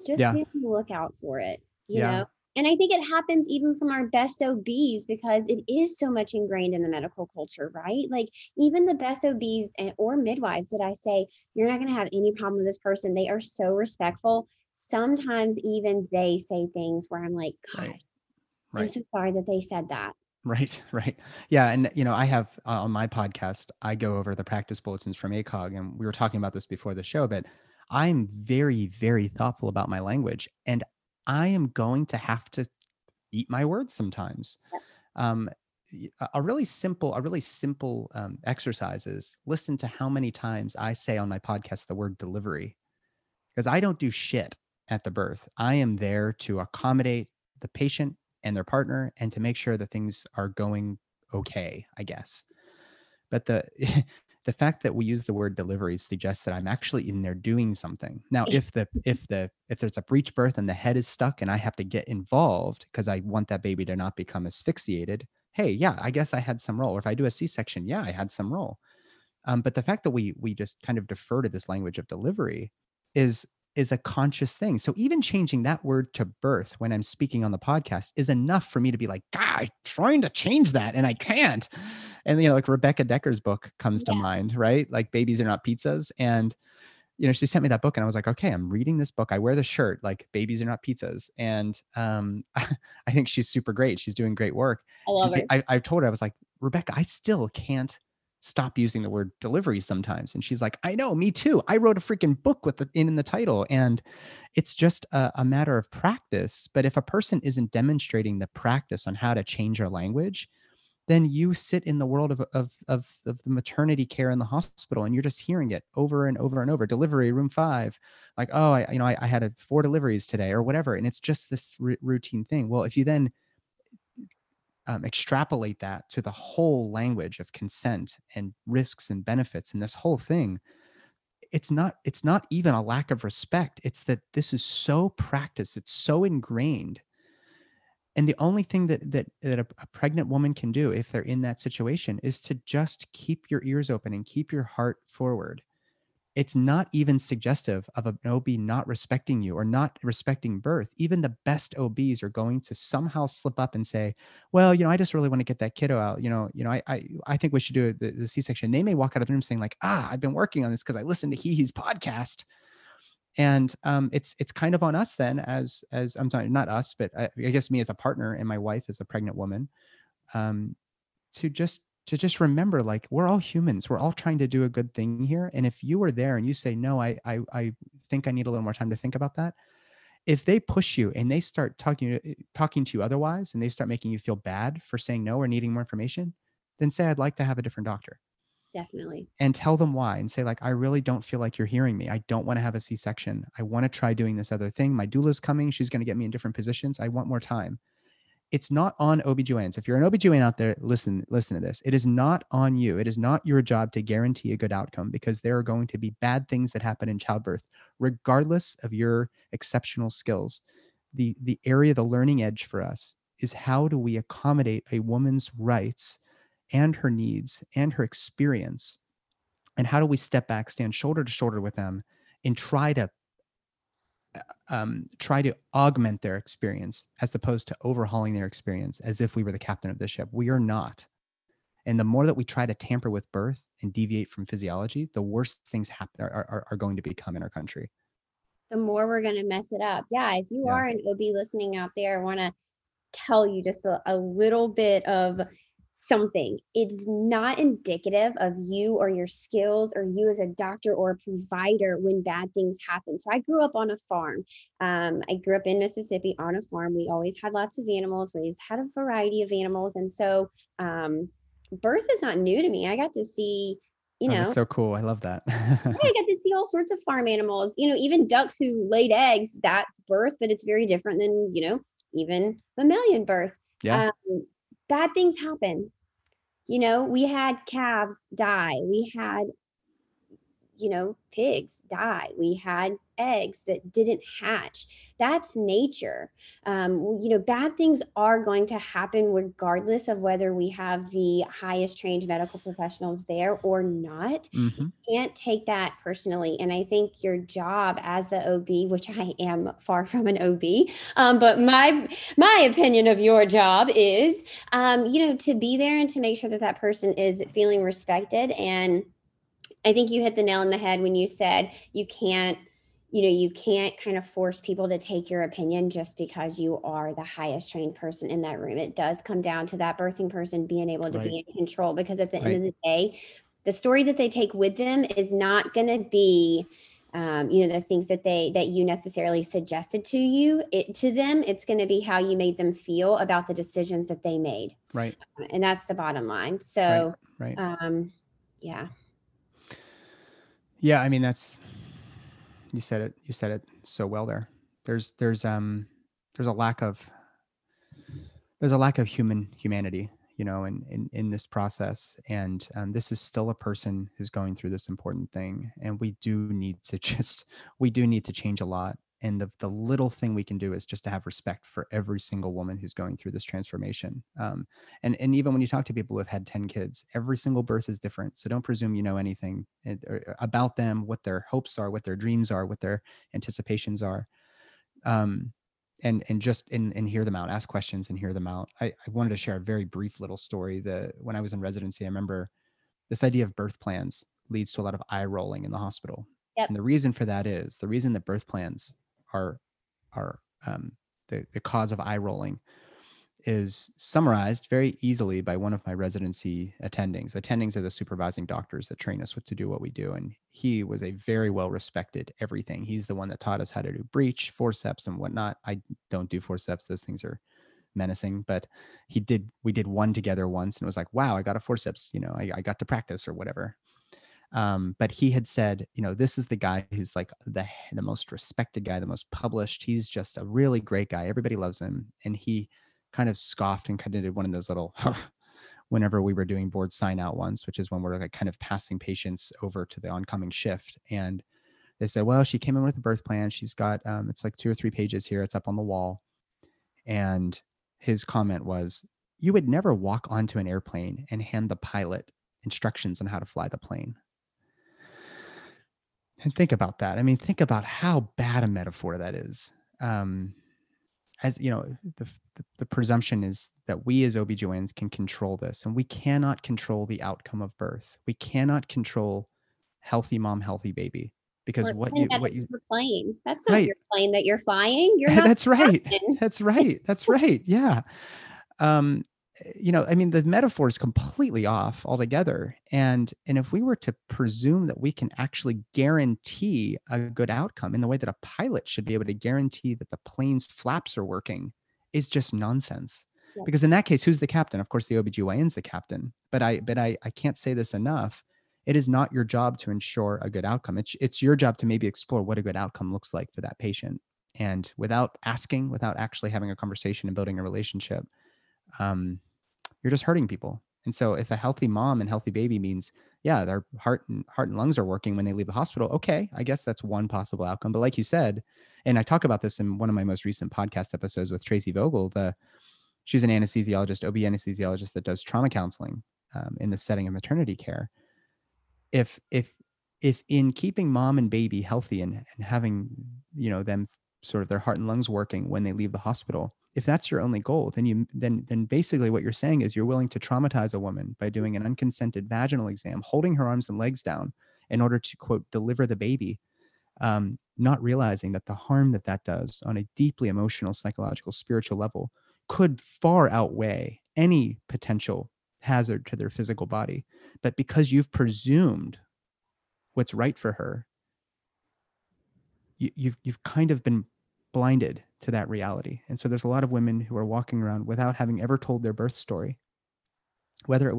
just look out for it, you know? And I think it happens even from our best OBs because it is so much ingrained in the medical culture, right? Like even the best OBs or midwives that I say, you're not going to have any problem with this person. They are so respectful. Sometimes even they say things where I'm like, God, I'm so sorry that they said that. Right. Yeah. And, you know, I have on my podcast, I go over the practice bulletins from ACOG, and we were talking about this before the show, but I'm very, very thoughtful about my language, and I am going to have to eat my words sometimes. A really simple exercise is listen to how many times I say on my podcast the word delivery, because I don't do shit at the birth. I am there to accommodate the patient and their partner, and to make sure that things are going okay, I guess. But the fact that we use the word delivery suggests that I'm actually in there doing something. Now, if there's a breech birth and the head is stuck and I have to get involved because I want that baby to not become asphyxiated, hey, yeah, I guess I had some role. Or if I do a C-section, yeah, I had some role. But the fact that we just kind of defer to this language of delivery is a conscious thing. So even changing that word to birth when I'm speaking on the podcast is enough for me to be like, God, I'm trying to change that and I can't. And, you know, like Rebecca Decker's book comes to mind, right? Like Babies Are Not Pizzas. And, you know, she sent me that book and I was like, okay, I'm reading this book. I wear the shirt, like Babies Are Not Pizzas. And I think she's super great. She's doing great work. I love her. I've told her, I was like, Rebecca, I still can't stop using the word delivery sometimes. And she's like, I know, me too. I wrote a freaking book with the in the title. And it's just a matter of practice. But if a person isn't demonstrating the practice on how to change their language, then you sit in the world of the maternity care in the hospital, and you're just hearing it over and over and over. Delivery room 5, like, oh, I had 4 deliveries today or whatever. And it's just this routine thing. Well, if you then extrapolate that to the whole language of consent and risks and benefits and this whole thing, it's not even a lack of respect. It's that this is so practiced. It's so ingrained. And the only thing that a pregnant woman can do if they're in that situation is to just keep your ears open and keep your heart forward. It's not even suggestive of an OB not respecting you or not respecting birth. Even the best OBs are going to somehow slip up and say, well, I just really want to get that kiddo out. I think we should do the C-section. They may walk out of the room saying like, I've been working on this because I listened to He's podcast. And it's kind of on us then as I'm sorry, not us, but I guess me as a partner and my wife as a pregnant woman, to just remember, like, we're all humans. We're all trying to do a good thing here. And if you were there and you say, no, I think I need a little more time to think about that. If they push you and they start talking to you otherwise, and they start making you feel bad for saying no or needing more information, then say, I'd like to have a different doctor. Definitely. And tell them why and say, like, I really don't feel like you're hearing me. I don't want to have a C-section. I want to try doing this other thing. My doula's coming. She's going to get me in different positions. I want more time. It's not on OB/GYNs. If you're an OB/GYN out there, listen to this. It is not on you. It is not your job to guarantee a good outcome, because there are going to be bad things that happen in childbirth, regardless of your exceptional skills. The area, the learning edge for us is, how do we accommodate a woman's rights and her needs and her experience? And how do we step back, stand shoulder to shoulder with them, and try to augment their experience, as opposed to overhauling their experience as if we were the captain of the ship? We are not. And the more that we try to tamper with birth and deviate from physiology, the worse things happen are going to become in our country. The more we're going to mess it up. Yeah. If you are an OB listening out there, I want to tell you just a little bit of something. It's not indicative of you or your skills or you as a doctor or a provider when bad things happen. So I grew up on a farm. I grew up in Mississippi on a farm. We always had lots of animals. We always had a variety of animals. And so birth is not new to me. I got to see, that's so cool. I love that. I got to see all sorts of farm animals, even ducks who laid eggs. That's birth, but it's very different than, even mammalian birth. Yeah. Bad things happen. We had calves die. We had, pigs die. We had eggs that didn't hatch. That's nature. Bad things are going to happen regardless of whether we have the highest trained medical professionals there or not. Mm-hmm. You can't take that personally. And I think your job as the OB, which I am far from an OB, but my opinion of your job is, to be there and to make sure that that person is feeling respected. And I think you hit the nail on the head when you said you can't kind of force people to take your opinion just because you are the highest trained person in that room. It does come down to that birthing person being able to be in control, because at the end of the day, the story that they take with them is not going to be, the things that you necessarily suggested to them. It's going to be how you made them feel about the decisions that they made. Right. And that's the bottom line. So, yeah. Yeah. I mean, you said it so well there. There's a lack of humanity, in this process. And this is still a person who's going through this important thing. And we do need to change a lot. And the little thing we can do is just to have respect for every single woman who's going through this transformation. And even when you talk to people who've had 10 kids, every single birth is different. So don't presume you know anything about them, what their hopes are, what their dreams are, what their anticipations are. And hear them out, ask questions and hear them out. I wanted to share a very brief little story. When I was in residency, I remember this idea of birth plans leads to a lot of eye rolling in the hospital. Yep. And the reason that birth plans are the cause of eye rolling is summarized very easily by one of my residency attendings. Attendings are the supervising doctors that train us to do what we do. And he was a very well respected everything. He's the one that taught us how to do breech, forceps and whatnot. I don't do forceps. Those things are menacing, but we did one together once and it was like, wow, I got a forceps, I got to practice or whatever. But he had said, this is the guy who's like the most respected guy, the most published. He's just a really great guy. Everybody loves him. And he kind of scoffed and kind of did one of those little whenever we were doing board sign out ones, which is when we're like kind of passing patients over to the oncoming shift. And they said, well, she came in with a birth plan. She's got, it's like 2 or 3 pages here. It's up on the wall. And his comment was, you would never walk onto an airplane and hand the pilot instructions on how to fly the plane. And think about that. I mean, think about how bad a metaphor that is. As you know, the presumption is that we as OB/GYNs can control this, and we cannot control the outcome of birth. We cannot control healthy mom, healthy baby, because what you're playing, that's not right. Your plane that you're flying. You're not. That's right. That's right. That's right. Yeah. You know, I mean, the metaphor is completely off altogether. And if we were to presume that we can actually guarantee a good outcome in the way that a pilot should be able to guarantee that the plane's flaps are working, is just nonsense. Yeah. Because in that case, who's the captain? Of course, the OBGYN's the captain. But I can't say this enough. It is not your job to ensure a good outcome. It's your job to maybe explore what a good outcome looks like for that patient. And without asking, without actually having a conversation and building a relationship, you're just hurting people. And so if a healthy mom and healthy baby means, yeah, their heart and lungs are working when they leave the hospital. Okay. I guess that's one possible outcome. But like you said, and I talk about this in one of my most recent podcast episodes with Tracy Vogel, she's an anesthesiologist, OB anesthesiologist that does trauma counseling, in the setting of maternity care. If in keeping mom and baby healthy and having, you know, them sort of their heart and lungs working when they leave the hospital, if that's your only goal, then basically what you're saying is you're willing to traumatize a woman by doing an unconsented vaginal exam, holding her arms and legs down in order to, quote, deliver the baby, not realizing that the harm that that does on a deeply emotional, psychological, spiritual level could far outweigh any potential hazard to their physical body. But because you've presumed what's right for her, you've kind of been blinded to that reality. And so there's a lot of women who are walking around without having ever told their birth story, whether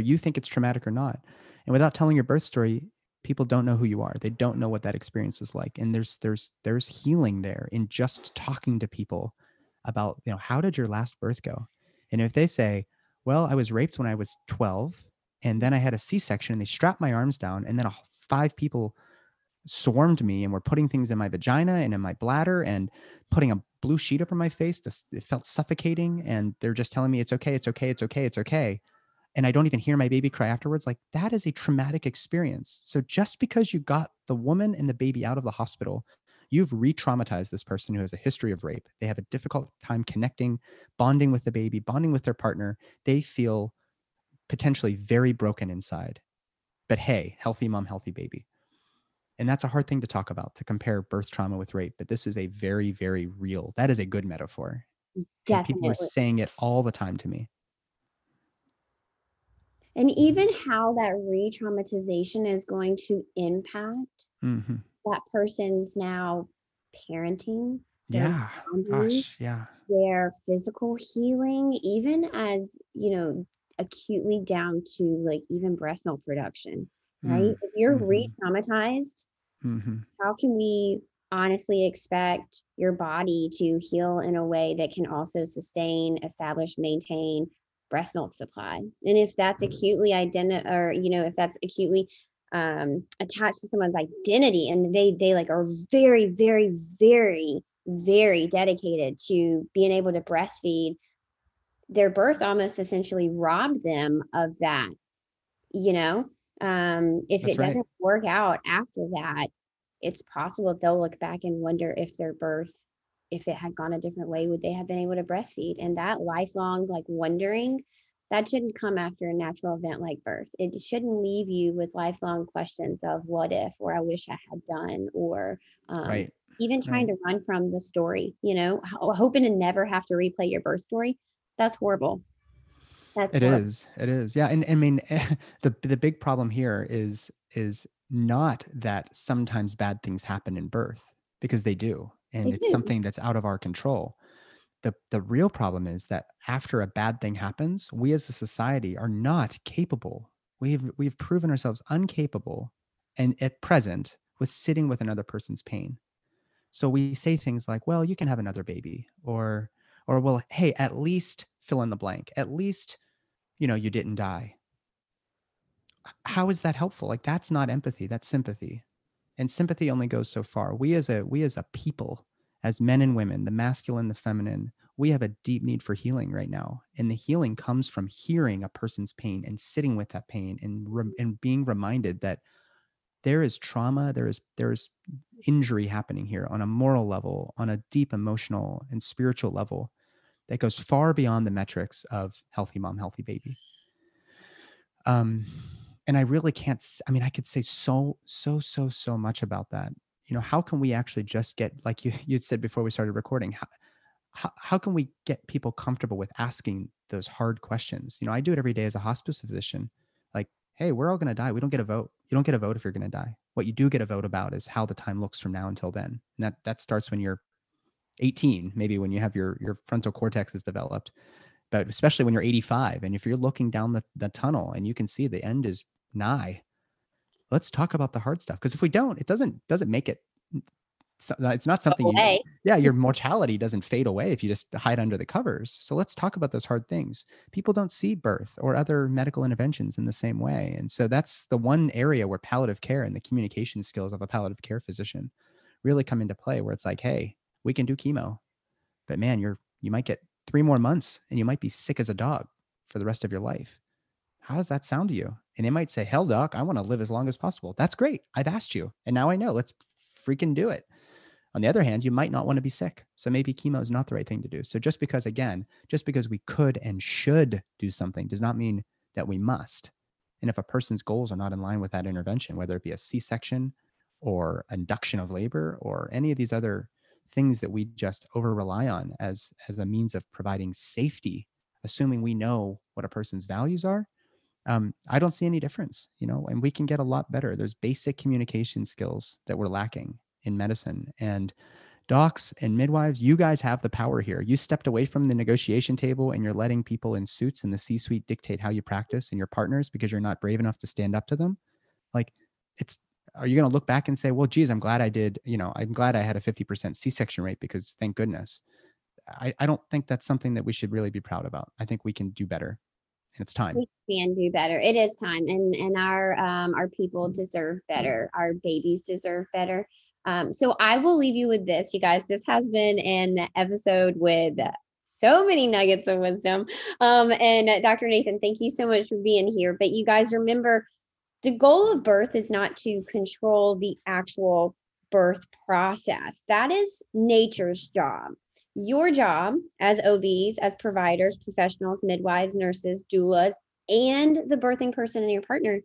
you think it's traumatic or not. And without telling your birth story, people don't know who you are. They don't know what that experience was like. And there's healing there in just talking to people about, you know, how did your last birth go? And if they say, well, I was raped when I was 12, and then I had a C-section and they strapped my arms down, and then 5 people swarmed me and were putting things in my vagina and in my bladder and putting a blue sheet over my face. It felt suffocating. And they're just telling me, it's okay. It's okay. It's okay. It's okay. And I don't even hear my baby cry afterwards. Like, that is a traumatic experience. So just because you got the woman and the baby out of the hospital, you've re-traumatized this person who has a history of rape. They have a difficult time connecting, bonding with the baby, bonding with their partner. They feel potentially very broken inside, but hey, healthy mom, healthy baby. And that's a hard thing to talk about, to compare birth trauma with rape, but this is a very, very real, that is a good metaphor. Definitely. People are saying it all the time to me. And even how that re-traumatization is going to impact that person's now parenting, their physical healing, even as, you know, acutely down to like even breast milk production, right? If you're re-traumatized, how can we honestly expect your body to heal in a way that can also sustain, establish, maintain breast milk supply? And if that's acutely attached to someone's identity, and they like are very, very, very, very dedicated to being able to breastfeed, their birth almost essentially robbed them of that, you know? If that's it doesn't work out after that, it's possible they'll look back and wonder if their birth, if it had gone a different way, would they have been able to breastfeed? And that lifelong like wondering, that shouldn't come after a natural event like birth. It shouldn't leave you with lifelong questions of what if, or I wish I had done, or even trying to run from the story, you know, hoping to never have to replay your birth story. That's horrible. It is. Yeah. And I mean, the big problem here is not that sometimes bad things happen in birth, because they do. And it's something that's out of our control. The real problem is that after a bad thing happens, we as a society are not capable. We've proven ourselves incapable, and at present, with sitting with another person's pain. So we say things like, well, you can have another baby, or well, hey, at least fill in the blank, at least, you know, you didn't die. How is that helpful? Like, that's not empathy, that's sympathy. And sympathy only goes so far. We as a people, as men and women, the masculine, the feminine, we have a deep need for healing right now. And the healing comes from hearing a person's pain and sitting with that pain and being reminded that there is trauma, there is injury happening here on a moral level, on a deep emotional and spiritual level that goes far beyond the metrics of healthy mom, healthy baby. And I really can't, I mean, I could say so much about that. You know, how can we actually just get, like you'd said before we started recording, how can we get people comfortable with asking those hard questions? You know, I do it every day as a hospice physician. Like, hey, we're all going to die. We don't get a vote. You don't get a vote if you're going to die. What you do get a vote about is how the time looks from now until then. And that starts when you're 18, maybe when you have your frontal cortex is developed, but especially when you're 85. And if you're looking down the tunnel and you can see the end is nigh, let's talk about the hard stuff. Because if we don't, it doesn't make it. It's not something. Your mortality doesn't fade away if you just hide under the covers. So let's talk about those hard things. People don't see birth or other medical interventions in the same way. And so that's the one area where palliative care and the communication skills of a palliative care physician really come into play, where it's like, hey, we can do chemo, but man, you might get 3 more months and you might be sick as a dog for the rest of your life. How does that sound to you? And they might say, hell, doc, I want to live as long as possible. That's great. I've asked you. And now I know. Let's freaking do it. On the other hand, you might not want to be sick. So maybe chemo is not the right thing to do. So just because we could and should do something does not mean that we must. And if a person's goals are not in line with that intervention, whether it be a C-section or induction of labor or any of these other things that we just over rely on as a means of providing safety, assuming we know what a person's values are, I don't see any difference, you know, and we can get a lot better. There's basic communication skills that we're lacking in medicine, and docs and midwives, you guys have the power here. You stepped away from the negotiation table and you're letting people in suits in the C-suite dictate how you practice and your partners because you're not brave enough to stand up to them. Like, are you going to look back and say, well, geez, I'm glad I did, you know, I'm glad I had a 50% C-section rate because thank goodness. I don't think that's something that we should really be proud about. I think we can do better. And it's time. We can do better. It is time. And our people deserve better. Our babies deserve better. So I will leave you with this, you guys. This has been an episode with so many nuggets of wisdom. And Dr. Nathan, thank you so much for being here. But you guys remember, the goal of birth is not to control the actual birth process. That is nature's job. Your job as OBs, as providers, professionals, midwives, nurses, doulas, and the birthing person and your partner,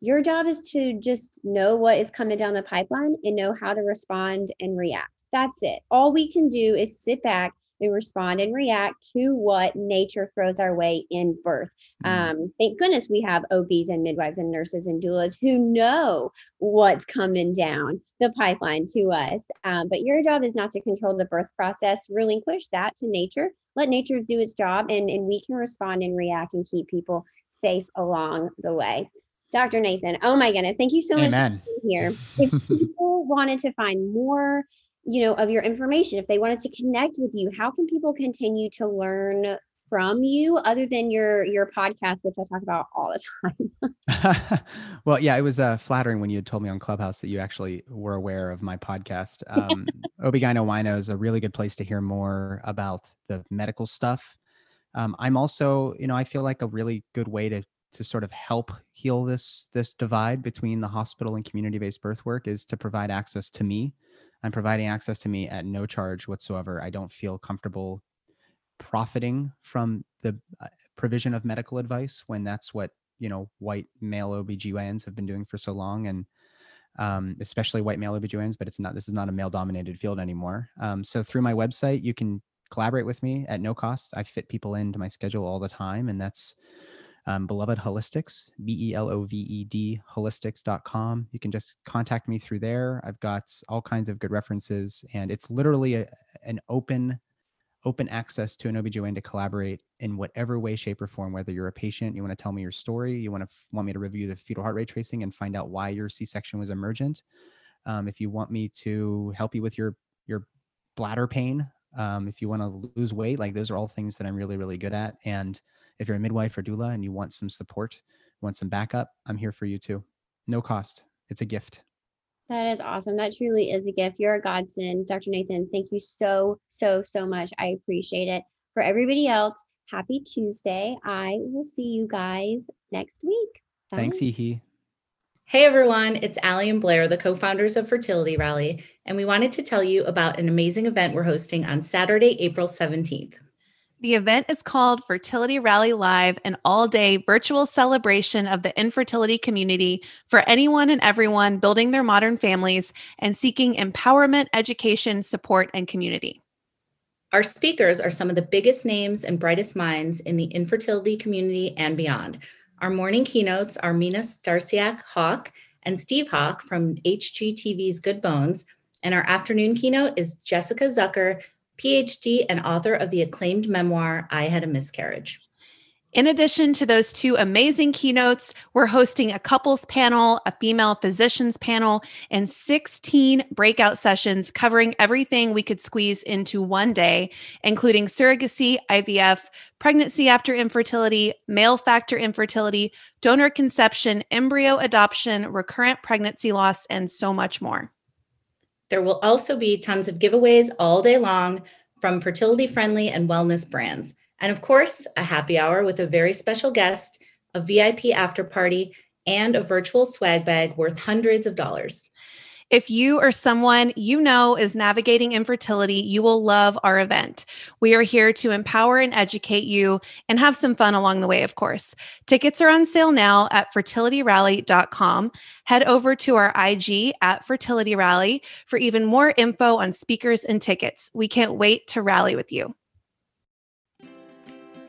your job is to just know what is coming down the pipeline and know how to respond and react. That's it. All we can do is sit back and respond and react to what nature throws our way in birth. Thank goodness we have OBs and midwives and nurses and doulas who know what's coming down the pipeline to us. But your job is not to control the birth process. Relinquish that to nature. Let nature do its job, and we can respond and react and keep people safe along the way. Dr. Nathan, oh my goodness, thank you so much for being here. If people wanted to find more, you know, of your information, if they wanted to connect with you, how can people continue to learn from you other than your podcast, which I talk about all the time? Well, yeah, it was flattering when you had told me on Clubhouse that you actually were aware of my podcast. OB/GYN Wino is a really good place to hear more about the medical stuff. I'm also, you know, I feel like a really good way to sort of help heal this divide between the hospital and community-based birth work is to provide access to me. I'm providing access to me at no charge whatsoever. I don't feel comfortable profiting from the provision of medical advice when that's what, you know, white male OBGYNs have been doing for so long, and especially white male OBGYNs, but this is not a male-dominated field anymore. So through my website, you can collaborate with me at no cost. I fit people into my schedule all the time, and that's Beloved Holistics, BELOVED holistics.com. You can just contact me through there. I've got all kinds of good references, and it's literally an open access to an OBGYN to collaborate in whatever way, shape, or form, whether you're a patient, you want to tell me your story, you want me to review the fetal heart rate tracing and find out why your C-section was emergent. If you want me to help you with your bladder pain, If you want to lose weight, like those are all things that I'm really, really good at. And if you're a midwife or doula and you want some support, want some backup, I'm here for you too. No cost. It's a gift. That is awesome. That truly is a gift. You're a godsend, Dr. Nathan. Thank you so, so, so much. I appreciate it. For everybody else, happy Tuesday. I will see you guys next week. Bye. Thanks, Ihi. Hey everyone, it's Allie and Blair, the co-founders of Fertility Rally, and we wanted to tell you about an amazing event we're hosting on Saturday, April 17th. The event is called Fertility Rally Live, an all-day virtual celebration of the infertility community for anyone and everyone building their modern families and seeking empowerment, education, support, and community. Our speakers are some of the biggest names and brightest minds in the infertility community and beyond. Our morning keynotes are Mina Starsiak Hawk and Steve Hawk from HGTV's Good Bones. And our afternoon keynote is Jessica Zucker, PhD and author of the acclaimed memoir, I Had a Miscarriage. In addition to those two amazing keynotes, we're hosting a couples panel, a female physicians panel, and 16 breakout sessions covering everything we could squeeze into one day, including surrogacy, IVF, pregnancy after infertility, male factor infertility, donor conception, embryo adoption, recurrent pregnancy loss, and so much more. There will also be tons of giveaways all day long from fertility-friendly and wellness brands. And of course, a happy hour with a very special guest, a VIP after party, and a virtual swag bag worth hundreds of dollars. If you or someone you know is navigating infertility, you will love our event. We are here to empower and educate you and have some fun along the way, of course. Tickets are on sale now at fertilityrally.com. Head over to our IG at Fertility Rally for even more info on speakers and tickets. We can't wait to rally with you.